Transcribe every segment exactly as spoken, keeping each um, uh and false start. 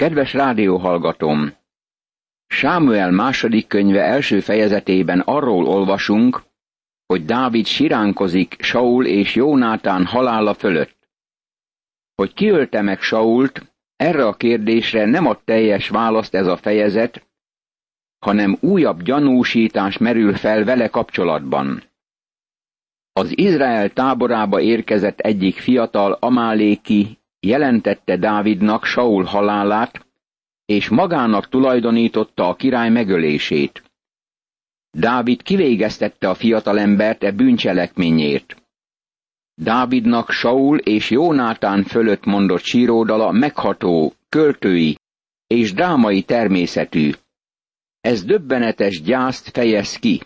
Kedves rádióhallgatóm! Sámuel második könyve első fejezetében arról olvasunk, hogy Dávid siránkozik Saul és Jónátán halála fölött. Hogy kiölte meg Sault, erre a kérdésre nem ad teljes választ ez a fejezet, hanem újabb gyanúsítás merül fel vele kapcsolatban. Az Izrael táborába érkezett egyik fiatal amáléki jelentette Dávidnak Saul halálát, és magának tulajdonította a király megölését. Dávid kivégeztette a fiatalembert e bűncselekményért. Dávidnak Saul és Jónátán fölött mondott síródala megható, költői és drámai természetű. Ez döbbenetes gyászt fejez ki.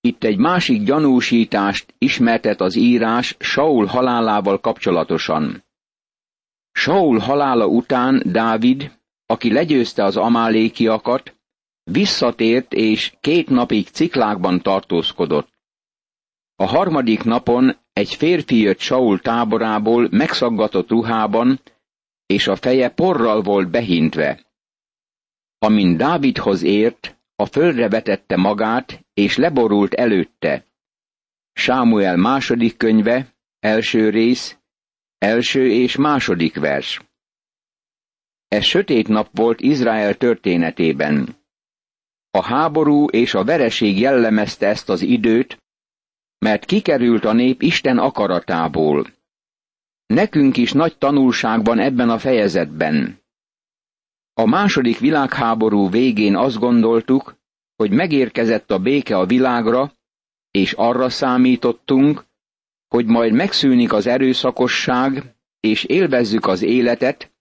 Itt egy másik gyanúsítást ismertet az írás Saul halálával kapcsolatosan. Saul halála után Dávid, aki legyőzte az amálékiakat, visszatért és két napig Ciklágban tartózkodott. A harmadik napon egy férfi jött Saul táborából megszaggatott ruhában, és a feje porral volt behintve. Amint Dávidhoz ért, a földre vetette magát, és leborult előtte. Sámuel második könyve, első rész, első és második vers. Ez sötét nap volt Izrael történetében. A háború és a vereség jellemezte ezt az időt, mert kikerült a nép Isten akaratából. Nekünk is nagy tanulságban ebben a fejezetben. A második világháború végén azt gondoltuk, hogy megérkezett a béke a világra, és arra számítottunk, hogy majd megszűnik az erőszakosság, és élvezzük az életet,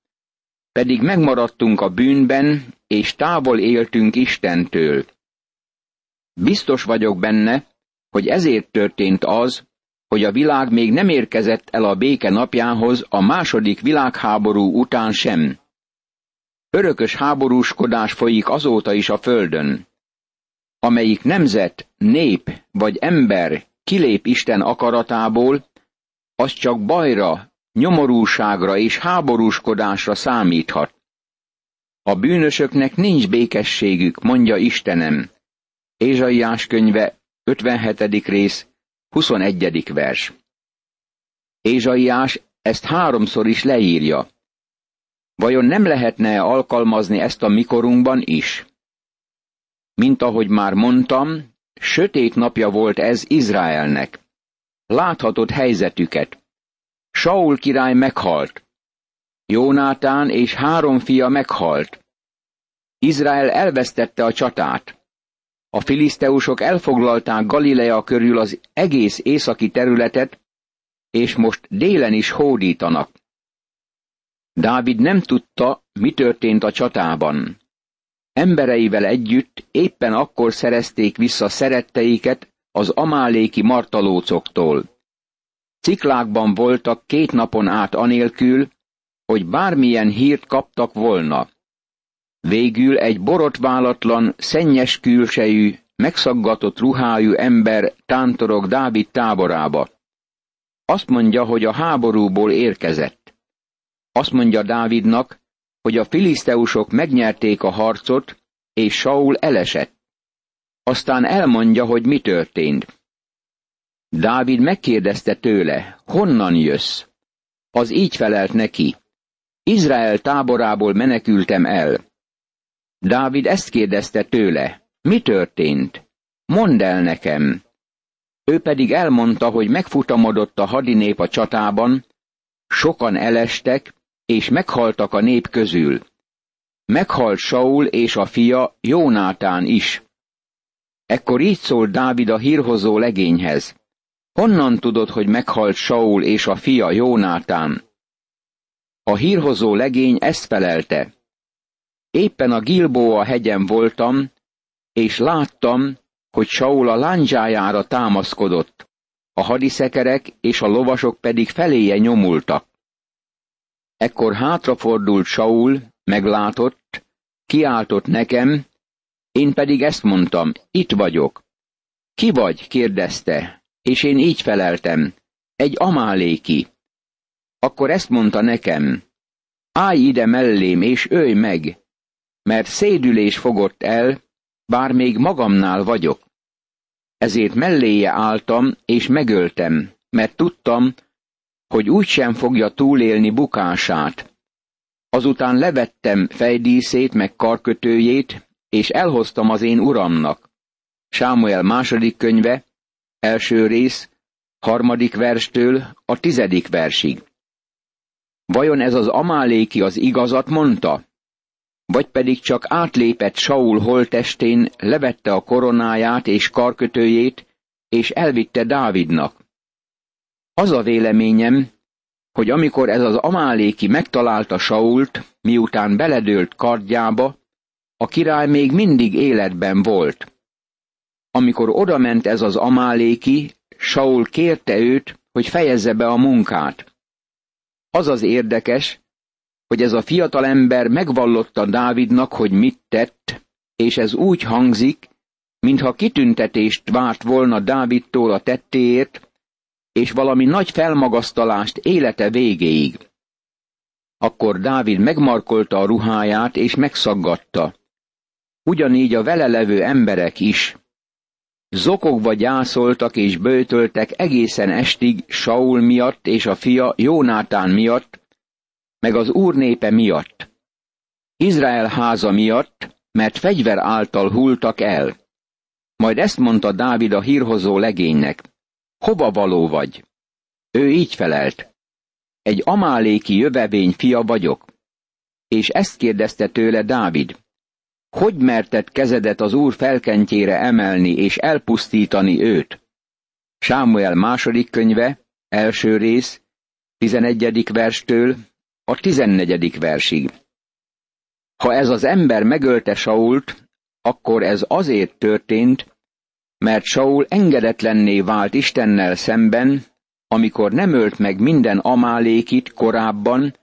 pedig megmaradtunk a bűnben, és távol éltünk Istentől. Biztos vagyok benne, hogy ezért történt az, hogy a világ még nem érkezett el a béke napjához a második világháború után sem. Örökös háborúskodás folyik azóta is a földön. Amelyik nemzet, nép vagy ember kilép Isten akaratából, az csak bajra, nyomorúságra és háborúskodásra számíthat. A bűnösöknek nincs békességük, mondja Istenem. Ézsaiás könyve, ötvenhetedik rész, huszonegyedik vers. Ézsaiás ezt háromszor is leírja. Vajon nem lehetne alkalmazni ezt a mikorunkban is? Mint ahogy már mondtam, sötét napja volt ez Izraelnek. Láthatod helyzetüket. Saul király meghalt. Jónátán és három fia meghalt. Izrael elvesztette a csatát. A filiszteusok elfoglalták Galilea körül az egész északi területet, és most délen is hódítanak. Dávid nem tudta, mi történt a csatában. Embereivel együtt éppen akkor szerezték vissza szeretteiket az amáléki martalócoktól. Ciklágban voltak két napon át anélkül, hogy bármilyen hírt kaptak volna. Végül egy borotválatlan, szennyes külsejű, megszaggatott ruhájú ember tántorog Dávid táborába. Azt mondja, hogy a háborúból érkezett. Azt mondja Dávidnak, hogy a filiszteusok megnyerték a harcot, és Saul elesett. Aztán elmondja, hogy mi történt. Dávid megkérdezte tőle, honnan jössz? Az így felelt neki, Izrael táborából menekültem el. Dávid ezt kérdezte tőle, mi történt? Mondd el nekem. Ő pedig elmondta, hogy megfutamodott a hadinép a csatában, sokan elestek, és meghaltak a nép közül. Meghalt Saul és a fia Jónátán is. Ekkor így szólt Dávid a hírhozó legényhez. Honnan tudod, hogy meghalt Saul és a fia Jónátán? A hírhozó legény ezt felelte. Éppen a Gilboa hegyen voltam, és láttam, hogy Saul a lándzsájára támaszkodott. A hadiszekerek és a lovasok pedig feléje nyomultak. Ekkor hátrafordult Saul, meglátott, kiáltott nekem, én pedig ezt mondtam, itt vagyok. Ki vagy? Kérdezte, és én így feleltem, egy amáléki. Akkor ezt mondta nekem, állj ide mellém, és ölj meg, mert szédülés fogott el, bár még magamnál vagyok. Ezért melléje álltam, és megöltem, mert tudtam, hogy úgysem fogja túlélni bukását. Azután levettem fejdíszét meg karkötőjét, és elhoztam az én uramnak. Sámuel második könyve, első rész, harmadik verstől a tizedik versig. Vajon ez az Amáléki az igazat mondta? Vagy pedig csak átlépett Saul holttestén, levette a koronáját és karkötőjét, és elvitte Dávidnak? Az a véleményem, hogy amikor ez az Amáléki megtalálta Sault, miután beledőlt kardjába, a király még mindig életben volt. Amikor odament ez az Amáléki, Saul kérte őt, hogy fejezze be a munkát. Az az érdekes, hogy ez a fiatalember megvallotta Dávidnak, hogy mit tett, és ez úgy hangzik, mintha kitüntetést várt volna Dávidtól a tettéért, és valami nagy felmagasztalást élete végéig. Akkor Dávid megmarkolta a ruháját, és megszaggatta. Ugyanígy a vele levő emberek is. Zokogva gyászoltak és böjtöltek egészen estig Saul miatt és a fia Jónátán miatt, meg az Úr népe miatt. Izrael háza miatt, mert fegyver által hultak el. Majd ezt mondta Dávid a hírhozó legénynek: hova való vagy? Ő így felelt: egy amáléki jövevény fia vagyok. És ezt kérdezte tőle Dávid: hogy merted kezedet az Úr felkentjére emelni és elpusztítani őt? Sámuel második könyve, első rész, tizenegyedik verstől a tizennegyedik versig. Ha ez az ember megölte Sault, akkor ez azért történt, mert Saul engedetlenné vált Istennel szemben, amikor nem ölt meg minden amálékit korábban,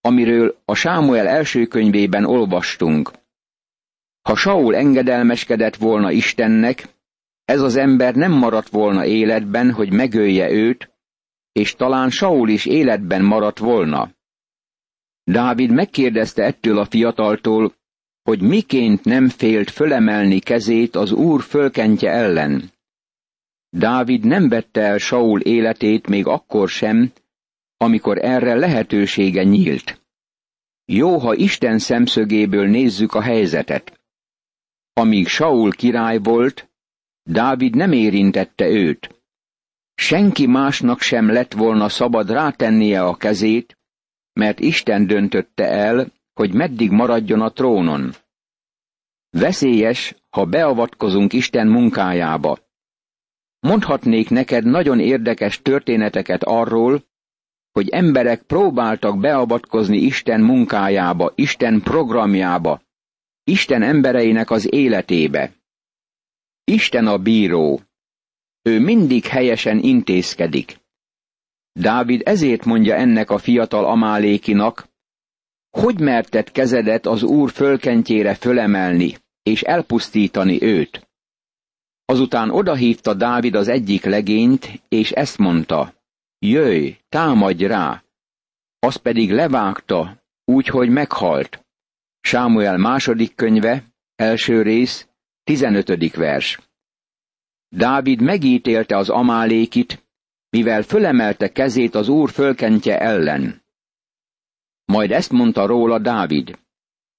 amiről a Sámuel első könyvében olvastunk. Ha Saul engedelmeskedett volna Istennek, ez az ember nem maradt volna életben, hogy megölje őt, és talán Saul is életben maradt volna. Dávid megkérdezte ettől a fiataltól, hogy miként nem félt fölemelni kezét az Úr fölkentje ellen. Dávid nem vette el Saul életét még akkor sem, amikor erre lehetősége nyílt. Jó, ha Isten szemszögéből nézzük a helyzetet. Amíg Saul király volt, Dávid nem érintette őt. Senki másnak sem lett volna szabad rátennie a kezét, mert Isten döntötte el, hogy meddig maradjon a trónon. Veszélyes, ha beavatkozunk Isten munkájába. Mondhatnék neked nagyon érdekes történeteket arról, hogy emberek próbáltak beavatkozni Isten munkájába, Isten programjába, Isten embereinek az életébe. Isten a bíró. Ő mindig helyesen intézkedik. Dávid ezért mondja ennek a fiatal amálékinak: hogy merted kezedet az Úr fölkentjére fölemelni, és elpusztítani őt? Azután odahívta Dávid az egyik legényt, és ezt mondta: jöjj, támadj rá! Az pedig levágta, úgyhogy meghalt. Sámuel második könyve, első rész, tizenötödik vers. Dávid megítélte az amálékit, mivel fölemelte kezét az Úr fölkentje ellen. Majd ezt mondta róla Dávid: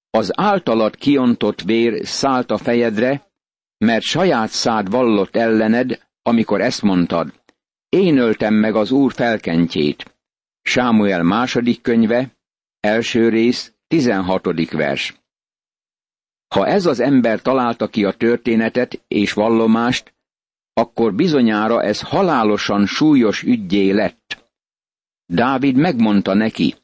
az általad kiontott vér szállt a fejedre, mert saját szád vallott ellened, amikor ezt mondtad: én öltem meg az Úr felkentjét. Sámuel második könyve, első rész, tizenhatodik vers. Ha ez az ember találta ki a történetet és vallomást, akkor bizonyára ez halálosan súlyos üggyé lett. Dávid megmondta neki: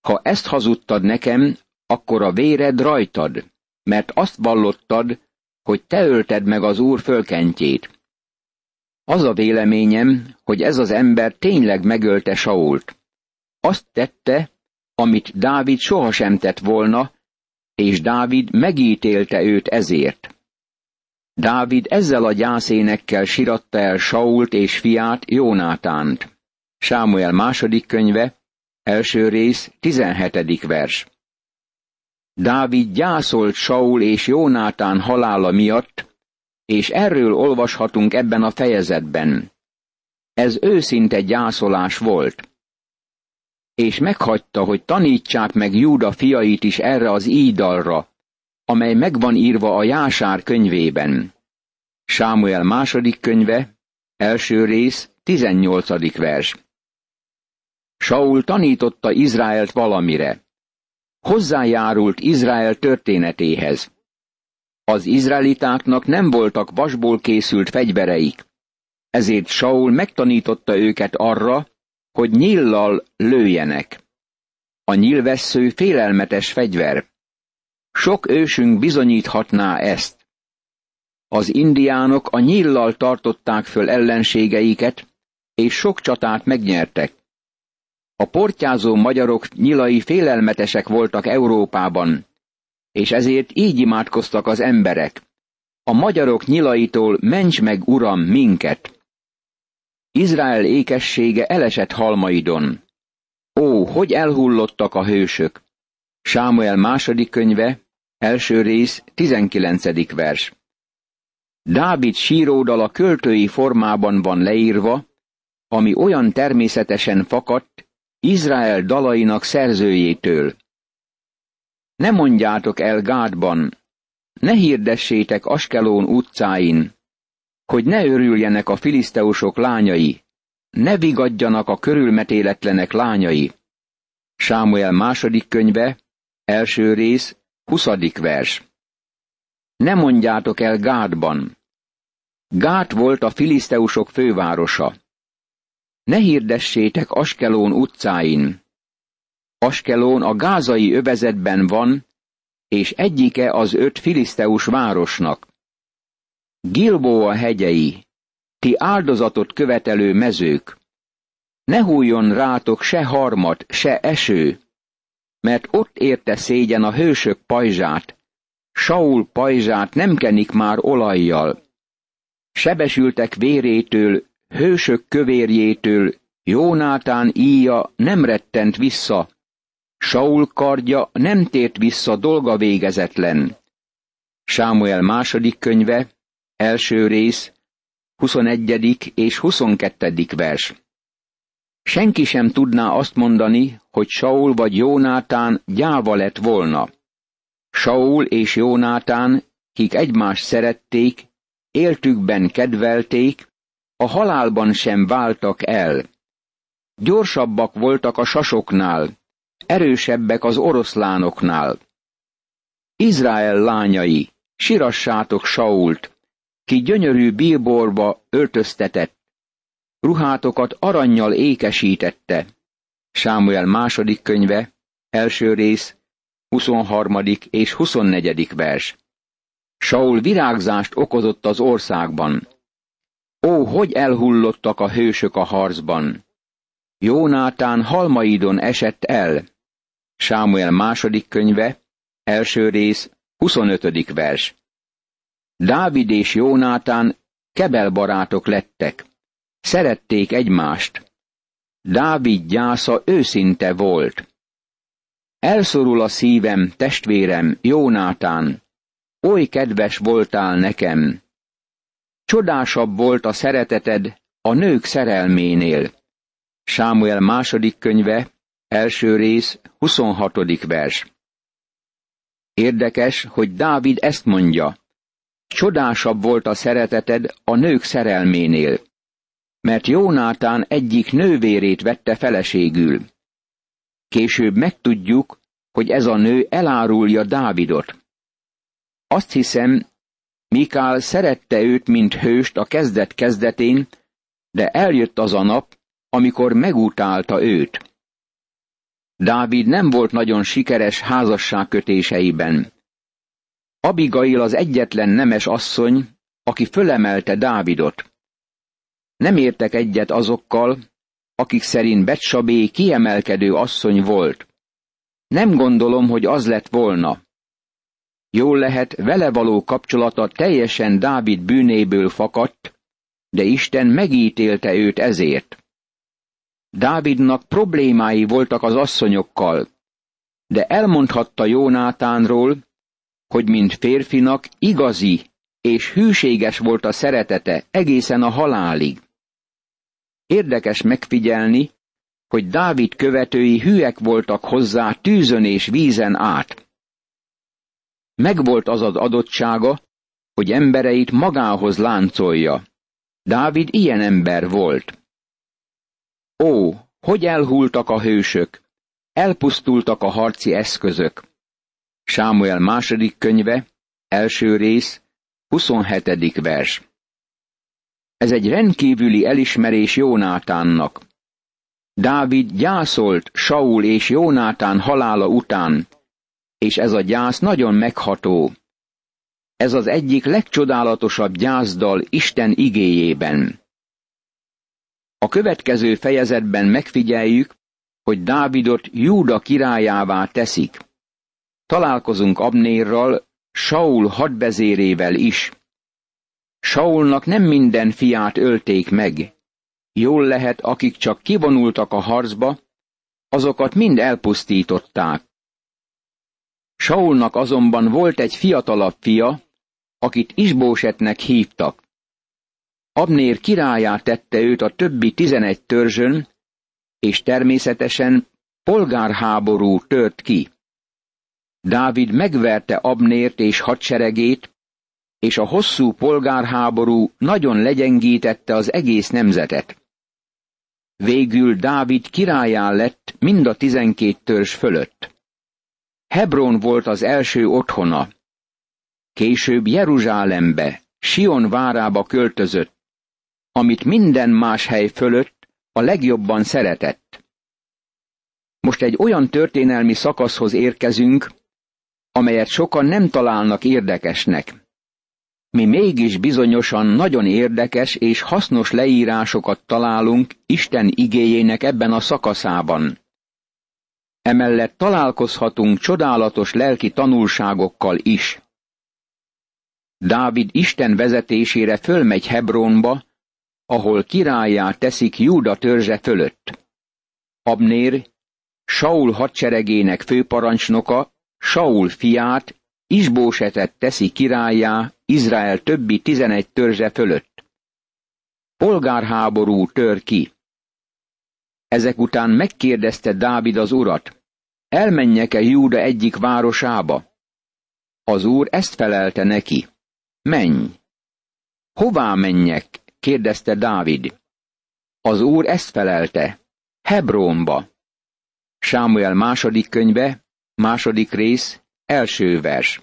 ha ezt hazudtad nekem, akkor a véred rajtad, mert azt vallottad, hogy te ölted meg az Úr fölkentjét. Az a véleményem, hogy ez az ember tényleg megölte Sault. Azt tette, amit Dávid sohasem tett volna, és Dávid megítélte őt ezért. Dávid ezzel a gyászénekkel síratta el Sault és fiát, Jónátánt. Sámuel második könyve, Első rész, tizenhetedik vers. Dávid gyászolt Saul és Jónátán halála miatt, és erről olvashatunk ebben a fejezetben. Ez őszinte gyászolás volt. És meghagyta, hogy tanítsák meg Júda fiait is erre az ídalra, amely megvan írva a Jásár könyvében. Sámuel második könyve, első rész, tizennyolcadik vers. Saul tanította Izraelt valamire. Hozzájárult Izrael történetéhez. Az izraelitáknak nem voltak vasból készült fegyvereik, ezért Saul megtanította őket arra, hogy nyíllal lőjenek. A nyílvessző félelmetes fegyver. Sok ősünk bizonyíthatná ezt. Az indiánok a nyíllal tartották föl ellenségeiket, és sok csatát megnyertek. A portyázó magyarok nyilai félelmetesek voltak Európában, és ezért így imádkoztak az emberek. A magyarok nyilaitól ments meg, Uram, minket! Izrael ékessége elesett halmaidon. Ó, hogy elhullottak a hősök! Sámuel második könyve, első rész, tizenkilencedik vers. Dávid síródala költői formában van leírva, ami olyan természetesen fakadt Izrael dalainak szerzőjétől. Ne mondjátok el Gádban, ne hirdessétek Askelón utcáin, hogy ne örüljenek a filiszteusok lányai, ne vigadjanak a körülmetéletlenek lányai. Sámuel második könyve, első rész, huszadik vers. Ne mondjátok el Gádban. Gád volt a filiszteusok fővárosa. Ne hirdessétek Askelón utcáin. Askelón a gázai övezetben van, és egyike az öt filiszteus városnak. Gilboa hegyei, ti áldozatot követelő mezők, ne hújjon rátok se harmat, se eső, mert ott érte szégyen a hősök pajzsát, Saul pajzsát nem kenik már olajjal. Sebesültek vérétől, hősök kövérjétől, Jónátán íja nem rettent vissza, Saul kardja nem tért vissza dolga végezetlen. Sámuel második könyve, első rész, huszonegyedik és huszonkettedik vers. Senki sem tudná azt mondani, hogy Saul vagy Jónátán gyáva lett volna. Saul és Jónátán, kik egymást szerették, éltükben kedvelték, a halálban sem váltak el. Gyorsabbak voltak a sasoknál, erősebbek az oroszlánoknál. Izrael lányai, sirassátok Sault, ki gyönyörű bíborba öltöztetett, ruhátokat arannyal ékesítette. Sámuel második könyve, első rész, huszonharmadik és huszonnegyedik vers. Saul virágzást okozott az országban. Ó, hogy elhullottak a hősök a harcban! Jónátán halmaidon esett el. Sámuel második könyve, első rész, huszonötödik vers. Dávid és Jónátán kebelbarátok lettek. Szerették egymást. Dávid gyásza őszinte volt. Elszorul a szívem, testvérem, Jónátán. Oly kedves voltál nekem! Csodásabb volt a szereteted a nők szerelménél. Sámuel második könyve, első rész, huszonhatodik vers. Érdekes, hogy Dávid ezt mondja. Csodásabb volt a szereteted a nők szerelménél, mert Jónátán egyik nővérét vette feleségül. Később megtudjuk, hogy ez a nő elárulja Dávidot. Azt hiszem, Mikál szerette őt, mint hőst a kezdet kezdetén, de eljött az a nap, amikor megutálta őt. Dávid nem volt nagyon sikeres házasságkötéseiben. Abigail az egyetlen nemes asszony, aki fölemelte Dávidot. Nem értek egyet azokkal, akik szerint Betsabé kiemelkedő asszony volt. Nem gondolom, hogy az lett volna. Jól lehet, vele való kapcsolata teljesen Dávid bűnéből fakadt, de Isten megítélte őt ezért. Dávidnak problémái voltak az asszonyokkal, de elmondhatta Jónátánról, hogy mint férfinak igazi és hűséges volt a szeretete egészen a halálig. Érdekes megfigyelni, hogy Dávid követői hűek voltak hozzá tűzön és vízen át. Megvolt az az adottsága, hogy embereit magához láncolja. Dávid ilyen ember volt. Ó, hogy elhultak a hősök, elpusztultak a harci eszközök. Sámuel második könyve, első rész, huszonhetedik vers. Ez egy rendkívüli elismerés Jónátánnak. Dávid gyászolt Saul és Jónátán halála után, és ez a gyász nagyon megható. Ez az egyik legcsodálatosabb gyászdal Isten igéjében. A következő fejezetben megfigyeljük, hogy Dávidot Júda királyává teszik. Találkozunk Abnérral, Saul hadvezérével is. Saulnak nem minden fiát ölték meg. Jól lehet, akik csak kivonultak a harcba, azokat mind elpusztították. Saulnak azonban volt egy fiatalabb fia, akit Isbósetnek hívtak. Abnér királlyá tette őt a többi tizenegy törzsön, és természetesen polgárháború tört ki. Dávid megverte Abnért és hadseregét, és a hosszú polgárháború nagyon legyengítette az egész nemzetet. Végül Dávid királlyá lett mind a tizenkét törzs fölött. Hebron volt az első otthona. Később Jeruzsálembe, Sion várába költözött, amit minden más hely fölött a legjobban szeretett. Most egy olyan történelmi szakaszhoz érkezünk, amelyet sokan nem találnak érdekesnek. Mi mégis bizonyosan nagyon érdekes és hasznos leírásokat találunk Isten igéjének ebben a szakaszában. Emellett találkozhatunk csodálatos lelki tanulságokkal is. Dávid Isten vezetésére fölmegy Hebronba, ahol királlyá teszik Júda törzse fölött. Abnér, Saul hadseregének főparancsnoka, Saul fiát, Isbósetet teszi királlyá Izrael többi tizenegy törzse fölött. Polgárháború tör ki. Ezek után megkérdezte Dávid az urat, elmenjek-e Júda egyik városába? Az úr ezt felelte neki, menj! Hová menjek? Kérdezte Dávid. Az úr ezt felelte, Hebronba. Sámuel második könyve, második rész, első vers.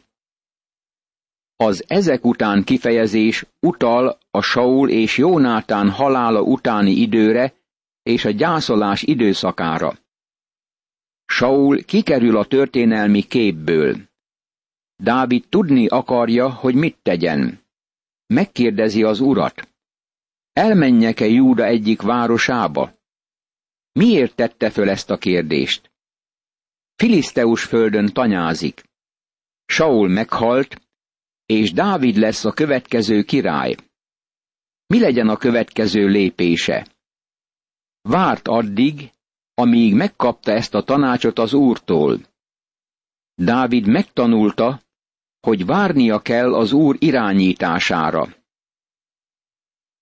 Az ezek után kifejezés utal a Saul és Jónátán halála utáni időre és a gyászolás időszakára. Saul kikerül a történelmi képből. Dávid tudni akarja, hogy mit tegyen. Megkérdezi az urat. Elmenjek-e Júda egyik városába? Miért tette föl ezt a kérdést? Filiszteus földön tanyázik. Saul meghalt, és Dávid lesz a következő király. Mi legyen a következő lépése? Várt addig, amíg megkapta ezt a tanácsot az úrtól. Dávid megtanulta, hogy várnia kell az úr irányítására.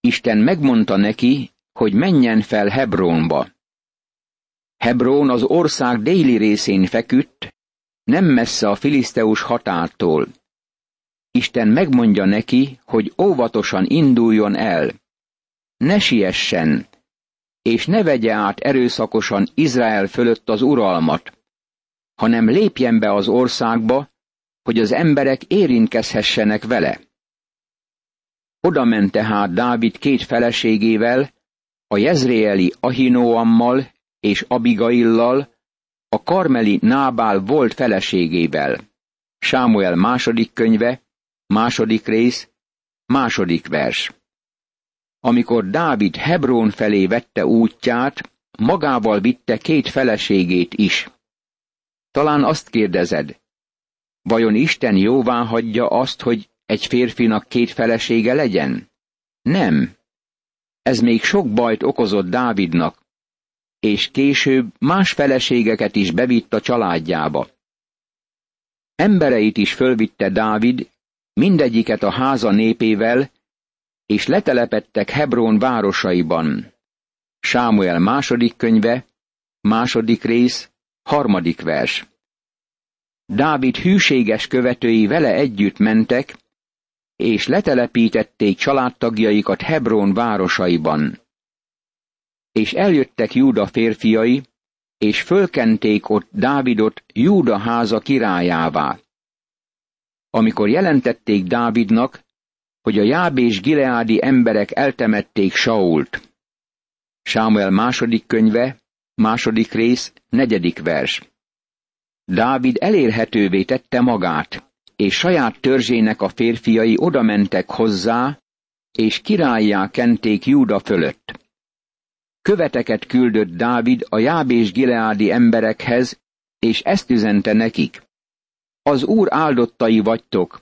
Isten megmondta neki, hogy menjen fel Hebronba. Hebron az ország déli részén feküdt, nem messze a filiszteus határtól. Isten megmondja neki, hogy óvatosan induljon el, ne siessen, és ne vegye át erőszakosan Izrael fölött az uralmat, hanem lépjen be az országba, hogy az emberek érintkezhessenek vele. Oda ment tehát Dávid két feleségével, a jezreeli Ahinóammal és Abigaillal, a karmeli Nábál volt feleségével. Sámuel második könyve, második rész, második vers. Amikor Dávid Hebron felé vette útját, magával vitte két feleségét is. Talán azt kérdezed, vajon Isten jóvá hagyja azt, hogy egy férfinak két felesége legyen? Nem. Ez még sok bajt okozott Dávidnak, és később más feleségeket is bevitt a családjába. Embereit is fölvitte Dávid, mindegyiket a háza népével, és letelepedtek Hebron városaiban. Sámuel második könyve, második rész, harmadik vers. Dávid hűséges követői vele együtt mentek, és letelepítették családtagjaikat Hebron városaiban. És eljöttek Júda férfiai, és fölkenték ott Dávidot Júda háza királyává. Amikor jelentették Dávidnak, hogy a Jábész gileádi emberek eltemették Sault. Sámuel második könyve, második rész, negyedik vers. Dávid elérhetővé tette magát, és saját törzsének a férfiai odamentek hozzá, és királlyá kenték Júda fölött. Követeket küldött Dávid a Jábés gileádi emberekhez, és ezt üzente nekik. Az Úr áldottai vagytok,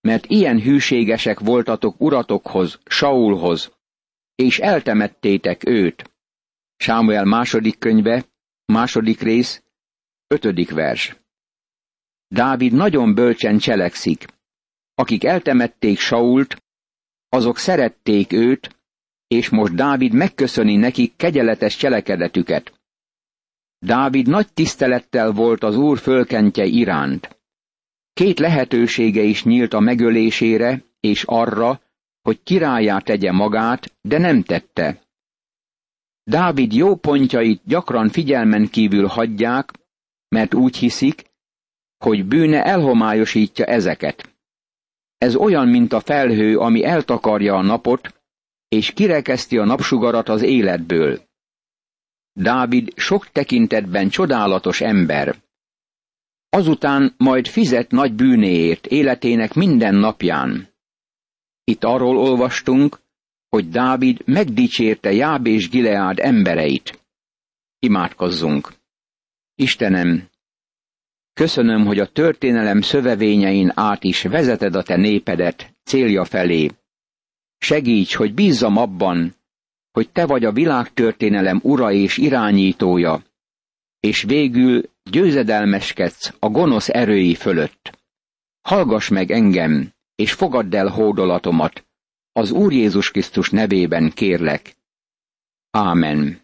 mert ilyen hűségesek voltatok uratokhoz, Saulhoz, és eltemettétek őt. Sámuel második könyve, második rész, ötödik vers. Dávid nagyon bölcsen cselekszik. Akik eltemették Sault, azok szerették őt, és most Dávid megköszöni nekik kegyeletes cselekedetüket. Dávid nagy tisztelettel volt az Úr fölkentje iránt. Két lehetősége is nyílt a megölésére, és arra, hogy királlyá tegye magát, de nem tette. Dávid jó pontjait gyakran figyelmen kívül hagyják, mert úgy hiszik, hogy bűne elhomályosítja ezeket. Ez olyan, mint a felhő, ami eltakarja a napot, és kirekeszti a napsugarat az életből. Dávid sok tekintetben csodálatos ember. Azután majd fizet nagy bűnéért életének minden napján. Itt arról olvastunk, hogy Dávid megdicsérte Jábés Gileád embereit. Imádkozzunk! Istenem! Köszönöm, hogy a történelem szövevényein át is vezeted a te népedet célja felé. Segíts, hogy bízzam abban, hogy te vagy a világtörténelem ura és irányítója, és végül győzedelmeskedsz a gonosz erői fölött. Hallgass meg engem, és fogadd el hódolatomat, az Úr Jézus Krisztus nevében kérlek. Ámen.